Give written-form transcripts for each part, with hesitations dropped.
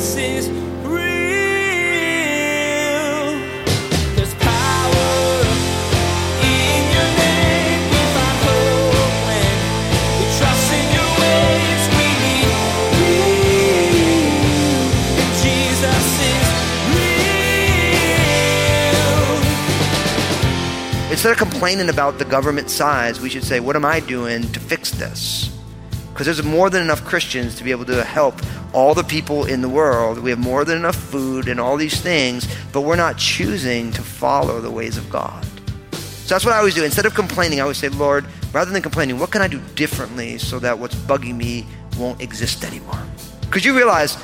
Jesus is real. There's power in your name. We find hope when we trust in your ways. We need real. Jesus is real. Instead of complaining about the government size, we should say, what am I doing to fix this? Because there's more than enough Christians to be able to help all the people in the world. We have more than enough food and all these things, but we're not choosing to follow the ways of God. So that's what I always do. Instead of complaining, I always say, Lord, rather than complaining, what can I do differently so that what's bugging me won't exist anymore? Because you realize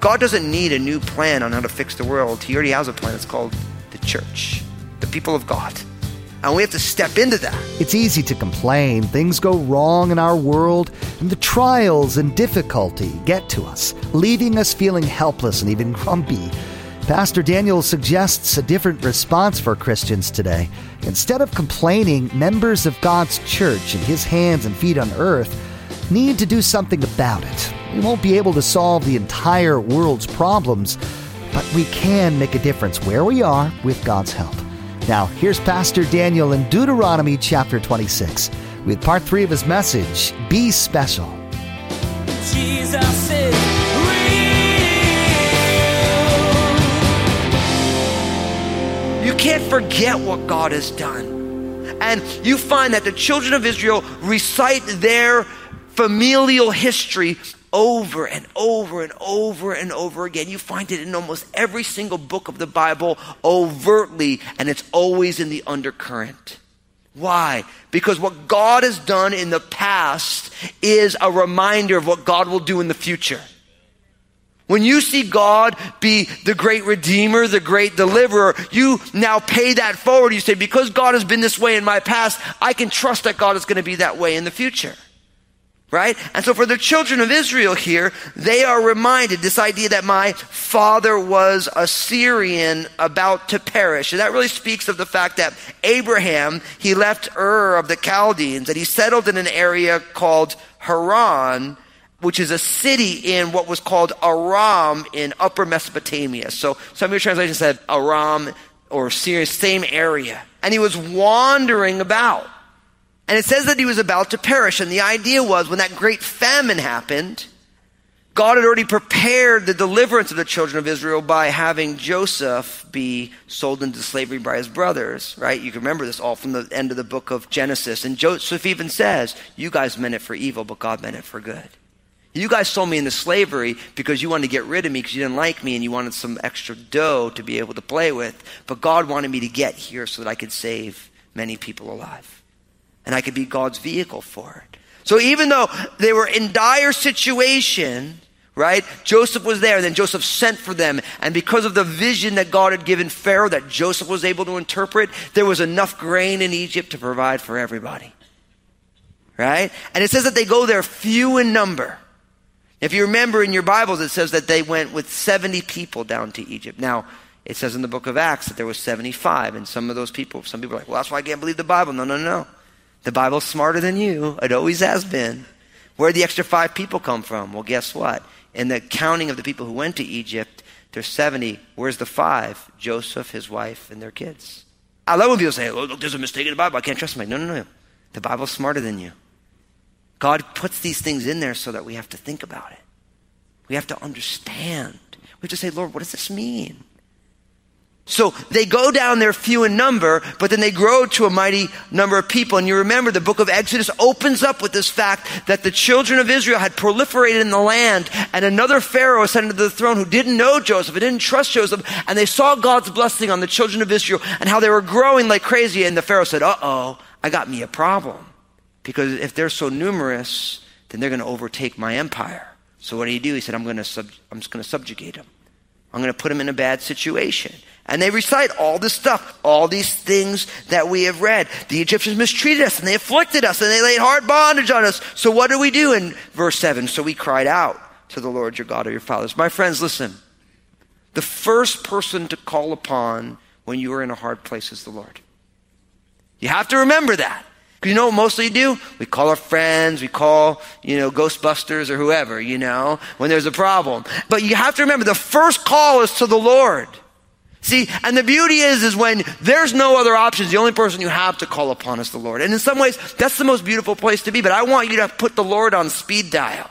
God doesn't need a new plan on how to fix the world. He already has a plan. It's called the church, the people of God. And we have to step into that. It's easy to complain. Things go wrong in our world, and the trials and difficulty get to us, leaving us feeling helpless and even grumpy. Pastor Daniel suggests a different response for Christians today. Instead of complaining, members of God's church and his hands and feet on earth need to do something about it. We won't be able to solve the entire world's problems, but we can make a difference where we are with God's help. Now, here's Pastor Daniel in Deuteronomy chapter 26 with part 3 of his message, Be Special. Jesus is real. You can't forget what God has done. And you find that the children of Israel recite their familial history over and over and over and over again. You find it in almost every single book of the Bible overtly, and it's always in the undercurrent. Why? Because what God has done in the past is a reminder of what God will do in the future. When you see God be the great redeemer, the great deliverer, you now pay that forward. You say, because God has been this way in my past, I can trust that God is going to be that way in the future. Right? And so for the children of Israel here, they are reminded this idea that my father was a Syrian about to perish. And that really speaks of the fact that Abraham, he left Ur of the Chaldeans and he settled in an area called Haran, which is a city in what was called Aram in upper Mesopotamia. So some of your translations said Aram or Syria, same area. And he was wandering about. And it says that he was about to perish. And the idea was when that great famine happened, God had already prepared the deliverance of the children of Israel by having Joseph be sold into slavery by his brothers, right? You can remember this all from the end of the book of Genesis. And Joseph even says, you guys meant it for evil, but God meant it for good. You guys sold me into slavery because you wanted to get rid of me because you didn't like me and you wanted some extra dough to be able to play with. But God wanted me to get here so that I could save many people alive. And I could be God's vehicle for it. So even though they were in dire situation, right? Joseph was there, and then Joseph sent for them. And because of the vision that God had given Pharaoh that Joseph was able to interpret, there was enough grain in Egypt to provide for everybody, right? And it says that they go there few in number. If you remember in your Bibles, it says that they went with 70 people down to Egypt. Now, it says in the book of Acts that there was 75, and some of those people, some people are like, well, that's why I can't believe the Bible. No. The Bible's smarter than you. It always has been. Where'd the extra 5 people come from? Well, guess what? In the counting of the people who went to Egypt, there's 70. Where's the 5? Joseph, his wife, and their kids. I love when people say, oh, look, there's a mistake in the Bible. I can't trust somebody. No. The Bible's smarter than you. God puts these things in there so that we have to think about it. We have to understand. We have to say, Lord, what does this mean? So they go down there few in number, but then they grow to a mighty number of people. And you remember the book of Exodus opens up with this fact that the children of Israel had proliferated in the land, and another Pharaoh ascended to the throne who didn't know Joseph, and didn't trust Joseph, and they saw God's blessing on the children of Israel and how they were growing like crazy. And the Pharaoh said, uh-oh, I got me a problem, because if they're so numerous, then they're going to overtake my empire. So what do? He said, I'm just going to subjugate them. I'm going to put them in a bad situation. And they recite all this stuff, all these things that we have read. The Egyptians mistreated us, and they afflicted us, and they laid hard bondage on us. So what do we do in verse 7? So we cried out to the Lord your God of your fathers. My friends, listen. The first person to call upon when you are in a hard place is the Lord. You have to remember that. Because you know what mostly you do? We call our friends, we call, Ghostbusters or whoever, when there's a problem. But you have to remember, the first call is to the Lord. See, and the beauty is when there's no other options, the only person you have to call upon is the Lord. And in some ways, that's the most beautiful place to be. But I want you to put the Lord on speed dial.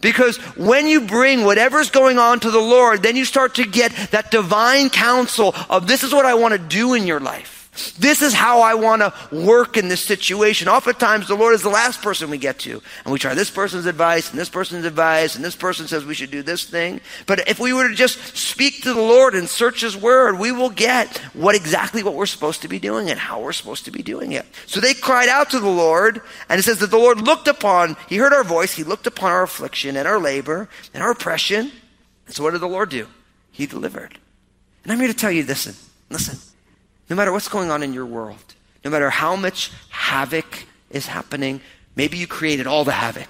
Because when you bring whatever's going on to the Lord, then you start to get that divine counsel of this is what I want to do in your life. This is how I want to work in this situation. Oftentimes, the Lord is the last person we get to. And we try this person's advice and this person's advice, and this person says we should do this thing. But if we were to just speak to the Lord and search His Word, we will get exactly what we're supposed to be doing and how we're supposed to be doing it. So they cried out to the Lord, and it says that the Lord He heard our voice, He looked upon our affliction and our labor and our oppression. And so what did the Lord do? He delivered. And I'm here to tell you, listen. No matter what's going on in your world, no matter how much havoc is happening, maybe you created all the havoc.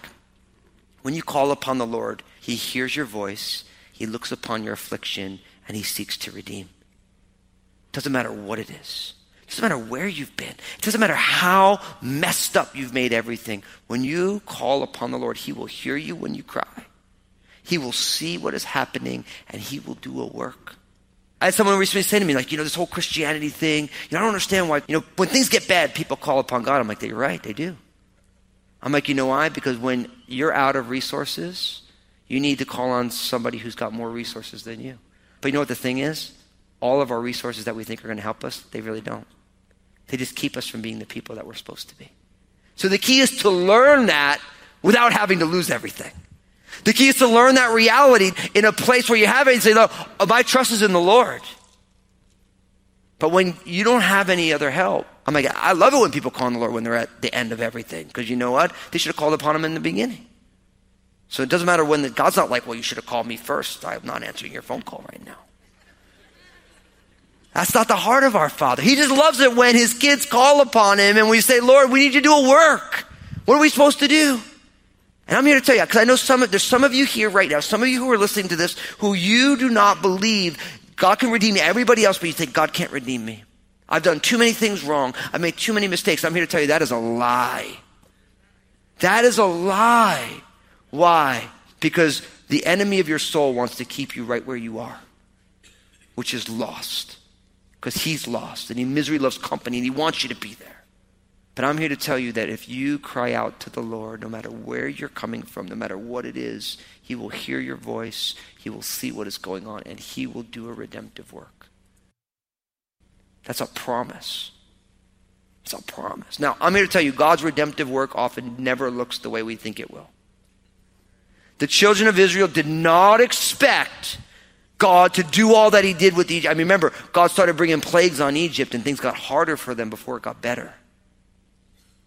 When you call upon the Lord, He hears your voice, He looks upon your affliction, and He seeks to redeem. It doesn't matter what it is. It doesn't matter where you've been. It doesn't matter how messed up you've made everything. When you call upon the Lord, He will hear you when you cry. He will see what is happening, and He will do a work. I had someone recently say to me, this whole Christianity thing, I don't understand why, when things get bad, people call upon God. I'm like, you're right, they do. I'm like, you know why? Because when you're out of resources, you need to call on somebody who's got more resources than you. But you know what the thing is? All of our resources that we think are going to help us, they really don't. They just keep us from being the people that we're supposed to be. So the key is to learn that without having to lose everything. The key is to learn that reality in a place where you have it and say, look, my trust is in the Lord. But when you don't have any other help, I'm like, I love it when people call on the Lord when they're at the end of everything. Because you know what? They should have called upon Him in the beginning. So it doesn't matter when God's not like, well, you should have called me first. I'm not answering your phone call right now. That's not the heart of our Father. He just loves it when His kids call upon Him and we say, Lord, we need you to do a work. What are we supposed to do? And I'm here to tell you, because I know there's some of you here right now, some of you who are listening to this, who you do not believe God can redeem everybody else, but you think God can't redeem me. I've done too many things wrong. I've made too many mistakes. I'm here to tell you that is a lie. That is a lie. Why? Because the enemy of your soul wants to keep you right where you are, which is lost, because he's lost, and misery loves company, and he wants you to be there. But I'm here to tell you that if you cry out to the Lord, no matter where you're coming from, no matter what it is, He will hear your voice, He will see what is going on, and He will do a redemptive work. That's a promise. It's a promise. Now, I'm here to tell you, God's redemptive work often never looks the way we think it will. The children of Israel did not expect God to do all that He did with Egypt. I mean, remember, God started bringing plagues on Egypt, and things got harder for them before it got better.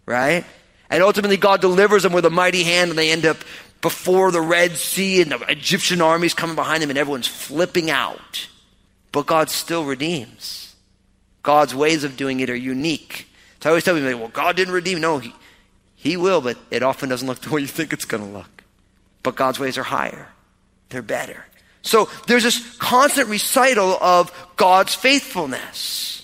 Right? And ultimately God delivers them with a mighty hand, and they end up before the Red Sea, and the Egyptian army's coming behind them, and everyone's flipping out. But God still redeems. God's ways of doing it are unique. So I always tell people, God didn't redeem. No, He will, but it often doesn't look the way you think it's going to look. But God's ways are higher. They're better. So there's this constant recital of God's faithfulness.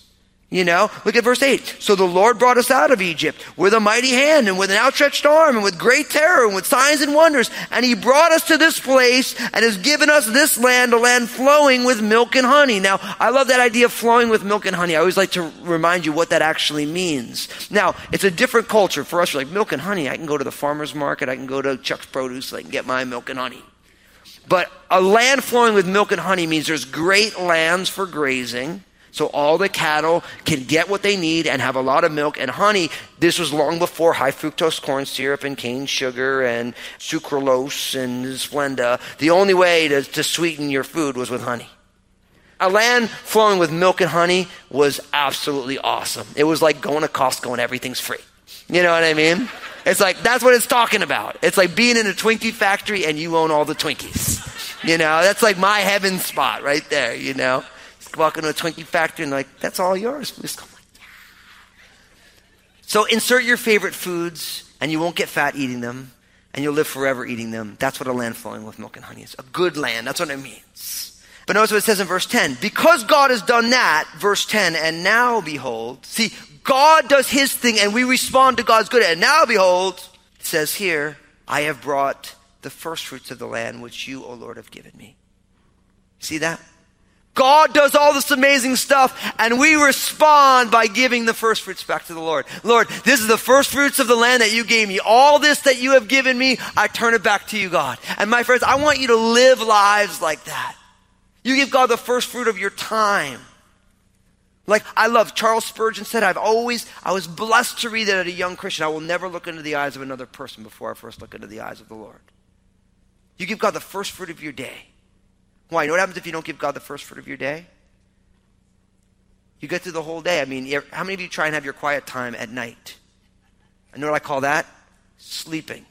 Look at verse 8. So the Lord brought us out of Egypt with a mighty hand and with an outstretched arm and with great terror and with signs and wonders. And He brought us to this place and has given us this land, a land flowing with milk and honey. Now, I love that idea of flowing with milk and honey. I always like to remind you what that actually means. Now, it's a different culture. For us, we're like, milk and honey. I can go to the farmer's market. I can go to Chuck's Produce. I can get my milk and honey. But a land flowing with milk and honey means there's great lands for grazing. So all the cattle can get what they need and have a lot of milk and honey. This was long before high fructose corn syrup and cane sugar and sucralose and Splenda. The only way to sweeten your food was with honey. A land flowing with milk and honey was absolutely awesome. It was like going to Costco and everything's free. You know what I mean? It's like, that's what it's talking about. It's like being in a Twinkie factory and you own all the Twinkies. That's like my heaven spot right there, Walk into a Twinkie factory and that's all yours. Just go like, yeah. So insert your favorite foods and you won't get fat eating them and you'll live forever eating them. That's what a land flowing with milk and honey is. A good land. That's what it means. But notice what it says in verse 10. Because God has done that, verse 10, and now behold, see, God does his thing and we respond to God's good. And now behold, it says here, I have brought the first fruits of the land which you, O Lord, have given me. See that? God does all this amazing stuff and we respond by giving the first fruits back to the Lord. Lord, this is the first fruits of the land that you gave me. All this that you have given me, I turn it back to you, God. And my friends, I want you to live lives like that. You give God the first fruit of your time. Like I love, Charles Spurgeon said, I was blessed to read that as a young Christian. I will never look into the eyes of another person before I first look into the eyes of the Lord. You give God the first fruit of your day. Why? You know what happens if you don't give God the first fruit of your day? You get through the whole day. I mean, how many of you try and have your quiet time at night? I know what I call that? Sleeping.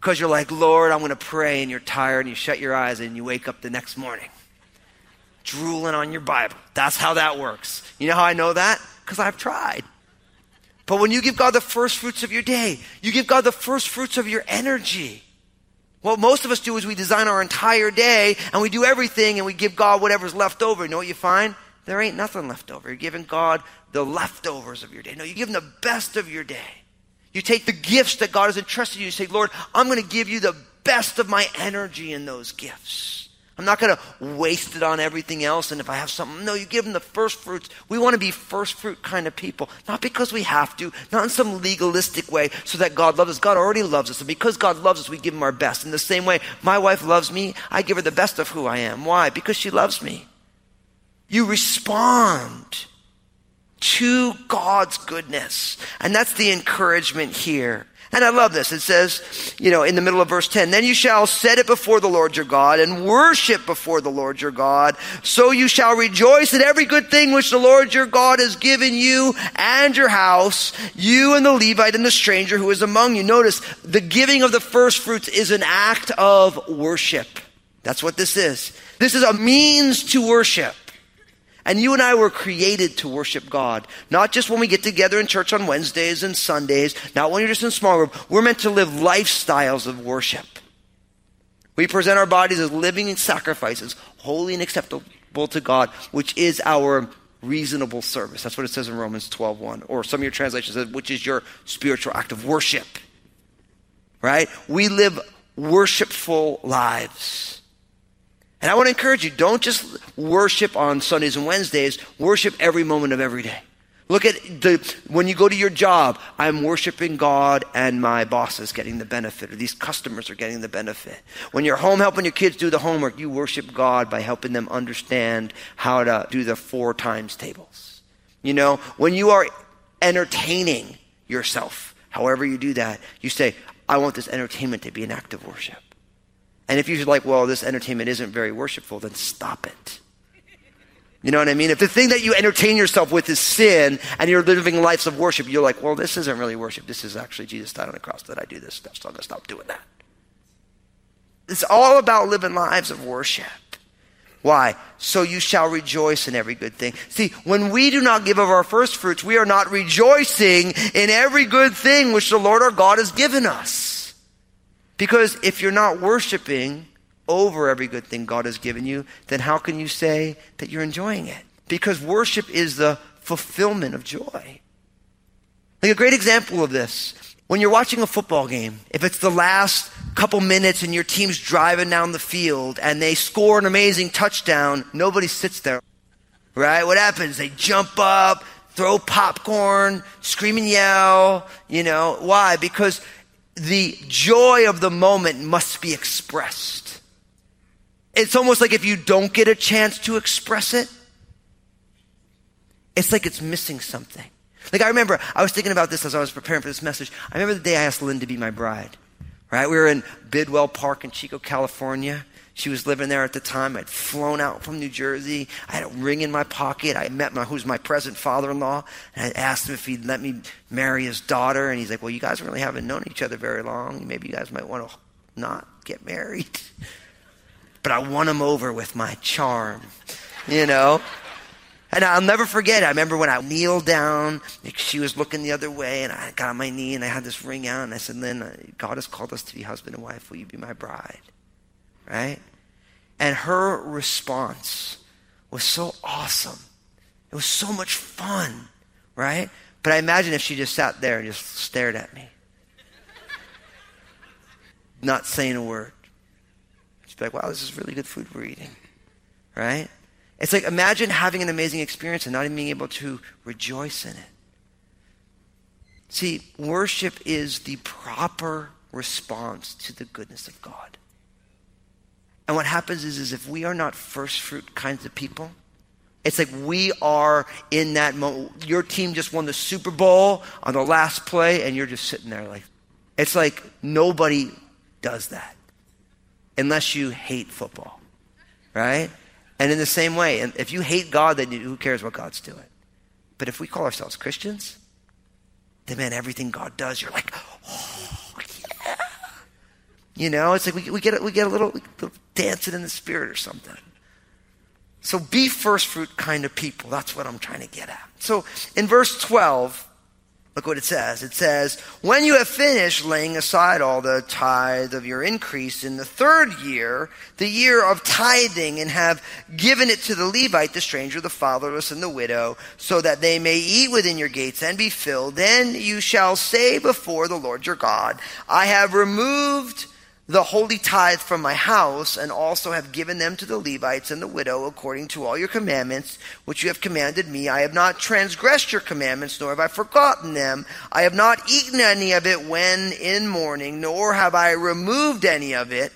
Because you're like, Lord, I'm going to pray, and you're tired, and you shut your eyes, and you wake up the next morning drooling on your Bible. That's how that works. You know how I know that? Because I've tried. But when you give God the first fruits of your day, you give God the first fruits of your energy. What most of us do is we design our entire day and we do everything and we give God whatever's left over. You know what you find? There ain't nothing left over. You're giving God the leftovers of your day. No, you give him the best of your day. You take the gifts that God has entrusted you and say, Lord, I'm going to give you the best of my energy in those gifts. I'm not going to waste it on everything else. And if I have something, no, you give them the first fruits. We want to be first fruit kind of people. Not because we have to, not in some legalistic way so that God loves us. God already loves us. And because God loves us, we give him our best. In the same way, my wife loves me. I give her the best of who I am. Why? Because she loves me. You respond to God's goodness. And that's the encouragement here. And I love this. It says, you know, in the middle of verse 10, then you shall set it before the Lord your God and worship before the Lord your God. So you shall rejoice at every good thing which the Lord your God has given you and your house, you and the Levite and the stranger who is among you. Notice the giving of the first fruits is an act of worship. That's what this is. This is a means to worship. And you and I were created to worship God. Not just when we get together in church on Wednesdays and Sundays. Not when you're just in small group. We're meant to live lifestyles of worship. We present our bodies as living sacrifices, holy and acceptable to God, which is our reasonable service. That's what it says in Romans 12:1. Or some of your translations says, which is your spiritual act of worship. Right? We live worshipful lives. And I want to encourage you, don't just worship on Sundays and Wednesdays, worship every moment of every day. Look at when you go to your job, I'm worshiping God and my boss is getting the benefit, or these customers are getting the benefit. When you're home helping your kids do the homework, you worship God by helping them understand how to do the 4 times tables. You know, when you are entertaining yourself, however you do that, you say, I want this entertainment to be an act of worship. And if you're like, well, this entertainment isn't very worshipful, then stop it. You know what I mean? If the thing that you entertain yourself with is sin and you're living lives of worship, you're like, well, this isn't really worship. This is actually Jesus died on the cross that I do this stuff, so I'm going to stop doing that. It's all about living lives of worship. Why? So you shall rejoice in every good thing. See, when we do not give of our first fruits, we are not rejoicing in every good thing which the Lord our God has given us. Because if you're not worshiping over every good thing God has given you, then how can you say that you're enjoying it? Because worship is the fulfillment of joy. Like a great example of this, when you're watching a football game, if it's the last couple minutes and your team's driving down the field and they score an amazing touchdown, nobody sits there, right? What happens? They jump up, throw popcorn, scream and yell, you know. Why? Because the joy of the moment must be expressed. It's almost like if you don't get a chance to express it, it's like it's missing something. Like I remember, I was thinking about this as I was preparing for this message. I remember the day I asked Lynn to be my bride, right? We were in Bidwell Park in Chico, California. She was living there at the time. I'd flown out from New Jersey. I had a ring in my pocket. I met who's my present father-in-law, and I asked him if he'd let me marry his daughter. And he's like, well, you guys really haven't known each other very long. Maybe you guys might want to not get married. But I won him over with my charm, you know. And I'll never forget, I remember when I kneeled down, like she was looking the other way, and I got on my knee, and I had this ring out, and I said, Lynn, God has called us to be husband and wife. Will you be my bride? Right? And her response was so awesome. It was so much fun, right? But I imagine if she just sat there and just stared at me, not saying a word. She'd be like, wow, this is really good food we're eating, right? It's like, imagine having an amazing experience and not even being able to rejoice in it. See, worship is the proper response to the goodness of God. And what happens is if we are not first fruit kinds of people, it's like we are in that moment. Your team just won the Super Bowl on the last play, and you're just sitting there like, it's like nobody does that unless you hate football, right? And in the same way, and if you hate God, then who cares what God's doing? But if we call ourselves Christians, then man, everything God does, you're like, oh, yeah. You know, it's like we get a little dancing in the spirit or something. So be first fruit kind of people. That's what I'm trying to get at. So in verse 12, look what it says. It says, when you have finished laying aside all the tithe of your increase in the third year, the year of tithing, and have given it to the Levite, the stranger, the fatherless, and the widow, so that they may eat within your gates and be filled, then you shall say before the Lord your God, I have removed the holy tithe from my house, and also have given them to the Levites and the widow according to all your commandments, which you have commanded me. I have not transgressed your commandments, nor have I forgotten them. I have not eaten any of it when in mourning, nor have I removed any of it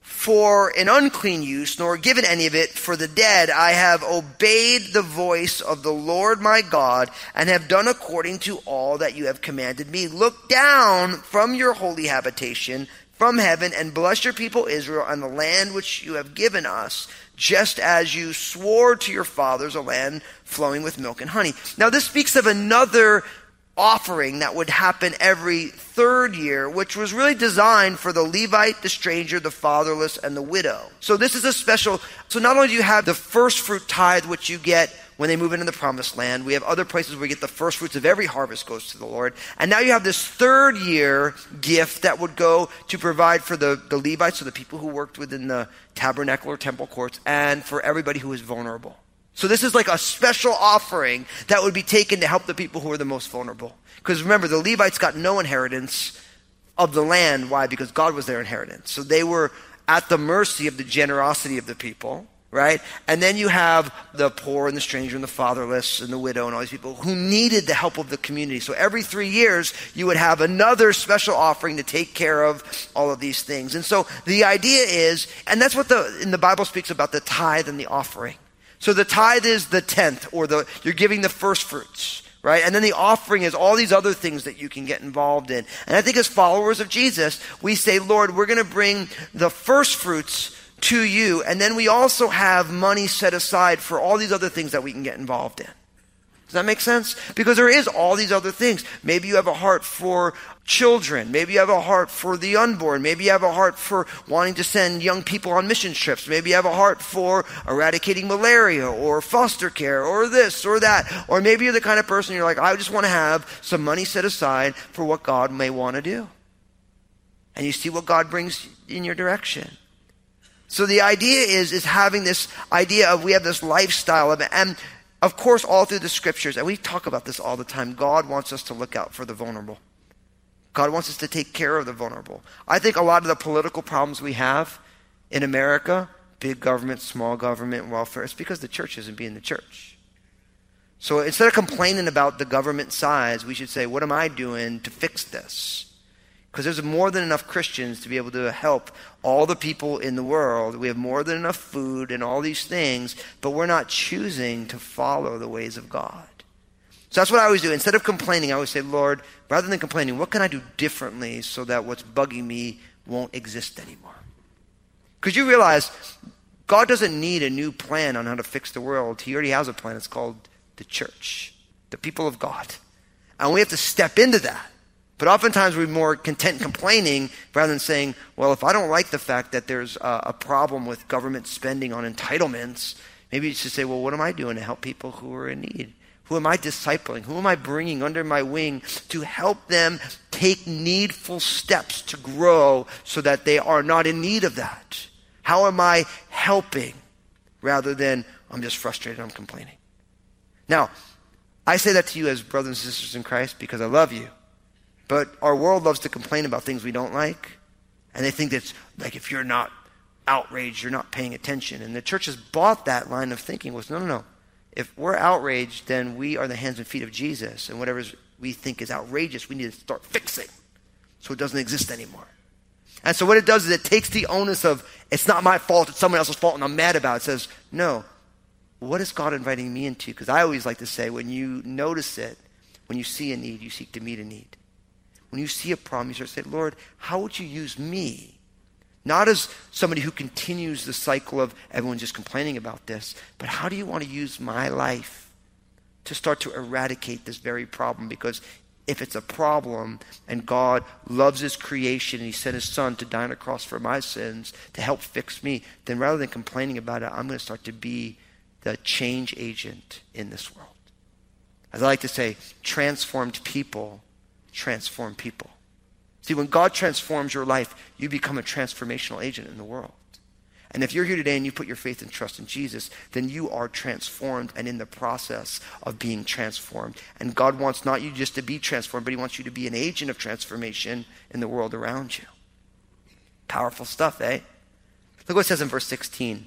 for an unclean use, nor given any of it for the dead. I have obeyed the voice of the Lord my God, and have done according to all that you have commanded me. Look down from your holy habitation from heaven, and bless your people Israel on the land which you have given us, just as you swore to your fathers, a land flowing with milk and honey. Now this speaks of another offering that would happen every third year, which was really designed for the Levite, the stranger, the fatherless, and the widow. So this is a special, so not only do you have the first fruit tithe, which you get when they move into the promised land, we have other places where we get the first fruits of every harvest goes to the Lord. And now you have this third year gift that would go to provide for the Levites, so the people who worked within the tabernacle or temple courts, and for everybody who is vulnerable. So this is like a special offering that would be taken to help the people who are the most vulnerable. Because remember, the Levites got no inheritance of the land. Why? Because God was their inheritance. So they were at the mercy of the generosity of the people, right? And then you have the poor and the stranger and the fatherless and the widow and all these people who needed the help of the community. So every 3 years, you would have another special offering to take care of all of these things. And so the idea is, and that's what in the Bible speaks about the tithe and the offering. So the tithe is the tenth, or you're giving the first fruits, right? And then the offering is all these other things that you can get involved in. And I think as followers of Jesus, we say, Lord, we're going to bring the first fruits to you, and then we also have money set aside for all these other things that we can get involved in. Does that make sense? Because there is all these other things. Maybe you have a heart for children. Maybe you have a heart for the unborn. Maybe you have a heart for wanting to send young people on mission trips. Maybe you have a heart for eradicating malaria or foster care or this or that. Or maybe you're the kind of person you're like, I just want to have some money set aside for what God may want to do. And you see what God brings in your direction. So the idea is having this idea of we have this lifestyle of, and of course all through the scriptures, and we talk about this all the time, God wants us to look out for the vulnerable. God wants us to take care of the vulnerable. I think a lot of the political problems we have in America, big government, small government, welfare, it's because the church isn't being the church. So instead of complaining about the government size, we should say, what am I doing to fix this? Because there's more than enough Christians to be able to help all the people in the world. We have more than enough food and all these things, but we're not choosing to follow the ways of God. So that's what I always do. Instead of complaining, I always say, Lord, rather than complaining, what can I do differently so that what's bugging me won't exist anymore? Because you realize God doesn't need a new plan on how to fix the world. He already has a plan. It's called the church, the people of God. And we have to step into that. But oftentimes we're more content complaining rather than saying, well, if I don't like the fact that there's a problem with government spending on entitlements, maybe you should say, well, what am I doing to help people who are in need? Who am I discipling? Who am I bringing under my wing to help them take needful steps to grow so that they are not in need of that? How am I helping rather than I'm just frustrated, I'm complaining? Now, I say that to you as brothers and sisters in Christ because I love you. But our world loves to complain about things we don't like. And they think that's like, if you're not outraged, you're not paying attention. And the church has bought that line of thinking was, no. If we're outraged, then we are the hands and feet of Jesus. And whatever we think is outrageous, we need to start fixing. So it doesn't exist anymore. And so what it does is it takes the onus of, it's not my fault, it's someone else's fault, and I'm mad about it. It says, no, what is God inviting me into? Because I always like to say, when you notice it, when you see a need, you seek to meet a need. When you see a problem, you start to say, Lord, how would you use me? Not as somebody who continues the cycle of everyone just complaining about this, but how do you want to use my life to start to eradicate this very problem? Because if it's a problem and God loves his creation and he sent his son to die on a cross for my sins to help fix me, then rather than complaining about it, I'm going to start to be the change agent in this world. As I like to say, transformed people transform people. See, when God transforms your life, you become a transformational agent in the world. And if you're here today and you put your faith and trust in Jesus, then you are transformed and in the process of being transformed. And God wants not you just to be transformed, but he wants you to be an agent of transformation in the world around you. Powerful stuff, eh? Look what it says in verse 16.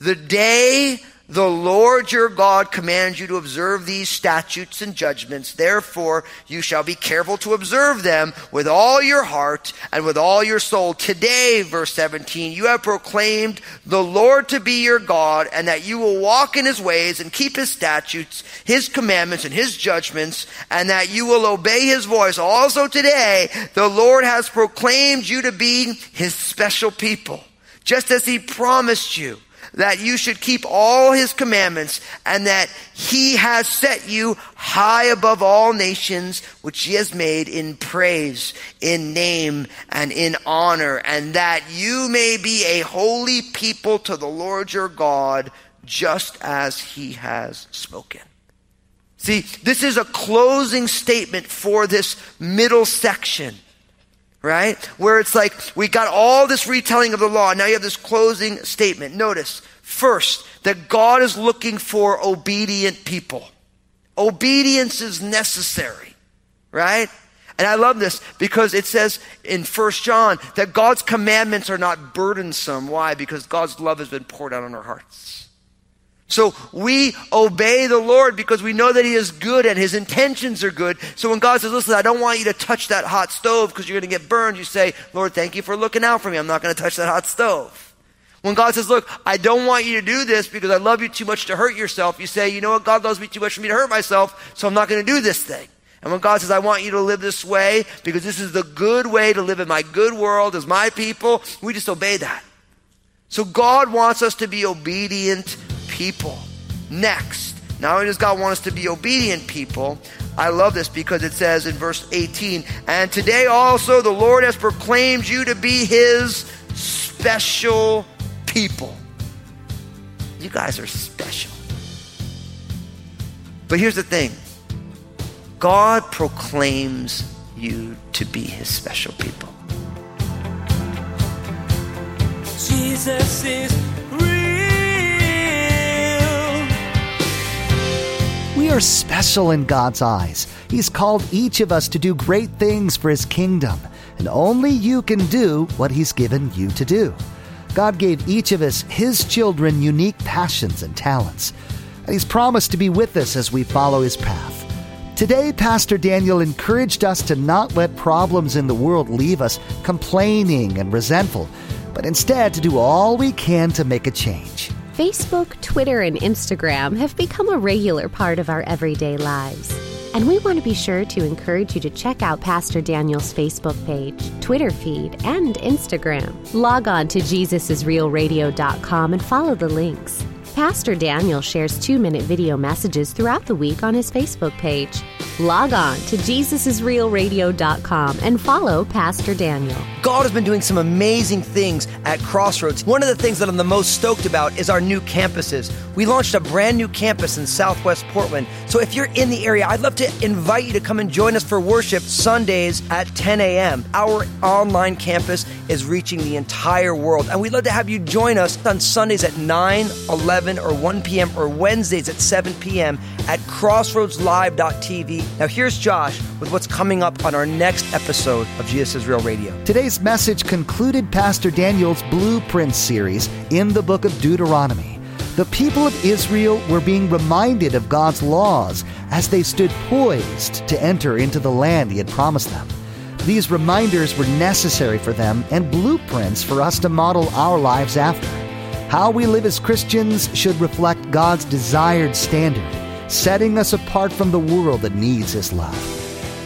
The day the Lord your God commands you to observe these statutes and judgments, therefore you shall be careful to observe them with all your heart and with all your soul. Today, verse 17, you have proclaimed the Lord to be your God, and that you will walk in his ways and keep his statutes, his commandments, and his judgments, and that you will obey his voice. Also today, the Lord has proclaimed you to be his special people, just as he promised you, that you should keep all his commandments, and that he has set you high above all nations, which he has made, in praise, in name, and in honor, and that you may be a holy people to the Lord your God, just as he has spoken. See, this is a closing statement for this middle section, right? Where it's like, we got all this retelling of the law. Now you have this closing statement. Notice, first, that God is looking for obedient people. Obedience is necessary, right? And I love this because it says in 1 John that God's commandments are not burdensome. Why? Because God's love has been poured out on our hearts. So we obey the Lord because we know that he is good and his intentions are good. So when God says, listen, I don't want you to touch that hot stove because you're going to get burned, you say, Lord, thank you for looking out for me. I'm not going to touch that hot stove. When God says, look, I don't want you to do this because I love you too much to hurt yourself, you say, you know what? God loves me too much for me to hurt myself, so I'm not going to do this thing. And when God says, I want you to live this way because this is the good way to live in my good world as my people, we just obey that. So God wants us to be obedient people. Next, not only does God want us to be obedient people, I love this because it says in verse 18, and today also the Lord has proclaimed you to be his special people. You guys are special. But here's the thing. God proclaims you to be his special people. Jesus is we are special in God's eyes. He's called each of us to do great things for his kingdom, and only you can do what he's given you to do. God gave each of us, his children, unique passions and talents, and he's promised to be with us as we follow his path. Today, Pastor Daniel encouraged us to not let problems in the world leave us complaining and resentful, but instead to do all we can to make a change. Facebook, Twitter, and Instagram have become a regular part of our everyday lives. And we want to be sure to encourage you to check out Pastor Daniel's Facebook page, Twitter feed, and Instagram. Log on to JesusIsRealRadio.com and follow the links. Pastor Daniel shares 2-minute video messages throughout the week on his Facebook page. log on to JesusIsRealRadio.com and follow Pastor Daniel. God has been doing some amazing things at Crossroads. One of the things that I'm the most stoked about is our new campuses. We launched a brand new campus in Southwest Portland. So if you're in the area, I'd love to invite you to come and join us for worship Sundays at 10 a.m. Our online campus is reaching the entire world. And we'd love to have you join us on Sundays at 9, 11, or 1 p.m. or Wednesdays at 7 p.m. at crossroadslive.tv. Now here's Josh with what's coming up on our next episode of Jesus Is Real Radio. Today's message concluded Pastor Daniel's Blueprint series in the book of Deuteronomy. The people of Israel were being reminded of God's laws as they stood poised to enter into the land he had promised them. These reminders were necessary for them and blueprints for us to model our lives after. How we live as Christians should reflect God's desired standard, setting us apart from the world that needs His love.